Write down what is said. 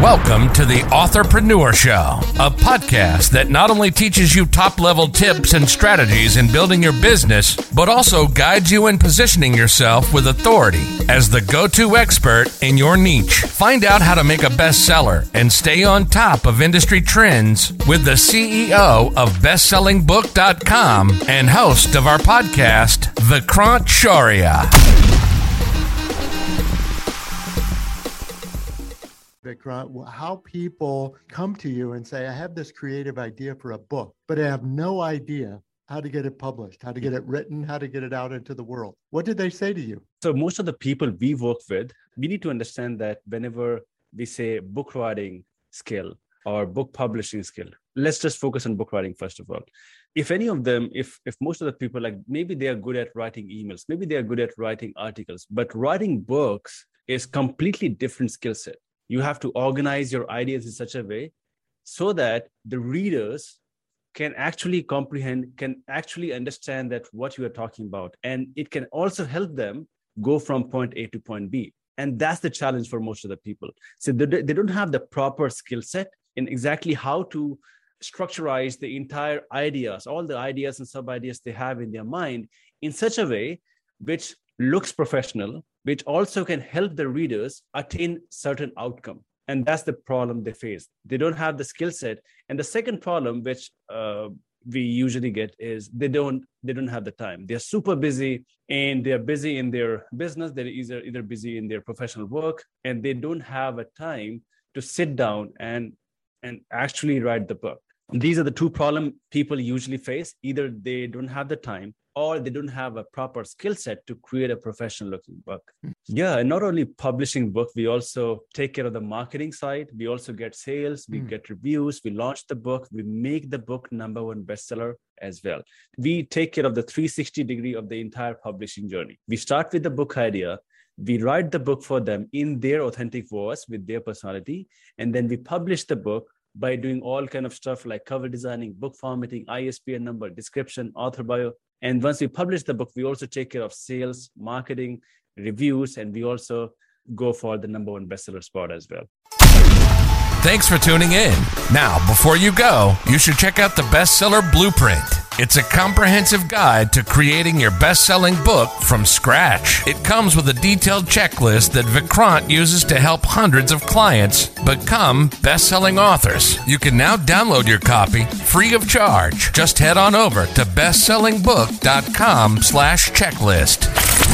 Welcome to the Authorpreneur Show, a podcast that not only teaches you top-level tips and strategies in building your business, but also guides you in positioning yourself with authority as the go-to expert in your niche. Find out how to make a bestseller and stay on top of industry trends with the CEO of bestsellingbook.com and host of our podcast, Cronchoria. Vikrant, how people come to you and say, I have this creative idea for a book, but I have no idea how to get it published, how to get it written, how to get it out into the world. What did they say to you? So most of the people we work with, we need to understand that whenever we say book writing skill or book publishing skill, let's just focus on book writing first of all. If any of them, if most of the people, like maybe they are good at writing emails, maybe they are good at writing articles, but writing books is completely different skill set. You have to organize your ideas in such a way so that the readers can actually comprehend, can actually understand that what you are talking about. And it can also help them go from point A to point B. And that's the challenge for most of the people. So they don't have the proper skill set in exactly how to structurize the entire ideas, all the ideas and sub-ideas they have in their mind in such a way which looks professional, which also can help the readers attain certain outcome. And that's the problem they face. They don't have the skill set. And the second problem, which we usually get, is they don't have the time. They're super busy, and they're busy in their business. They're either busy in their professional work, and they don't have a time to sit down and actually write the book. These are the two problems people usually face. Either they don't have the time, or they don't have a proper skill set to create a professional looking book. Yeah, and not only publishing book, we also take care of the marketing side. We also get sales, we get reviews, we launch the book, we make the book #1 bestseller as well. We take care of the 360 degree of the entire publishing journey. We start with the book idea, we write the book for them in their authentic voice with their personality, and then we publish the book by doing all kind of stuff like cover designing, book formatting, ISBN number, description, author bio. And once we publish the book, we also take care of sales, marketing, reviews, and we also go for the #1 bestseller spot as well. Thanks for tuning in. Now, before you go, you should check out the Bestseller Blueprint. It's a comprehensive guide to creating your best-selling book from scratch. It comes with a detailed checklist that Vikrant uses to help hundreds of clients become best-selling authors. You can now download your copy free of charge. Just head on over to bestsellingbook.com/checklist.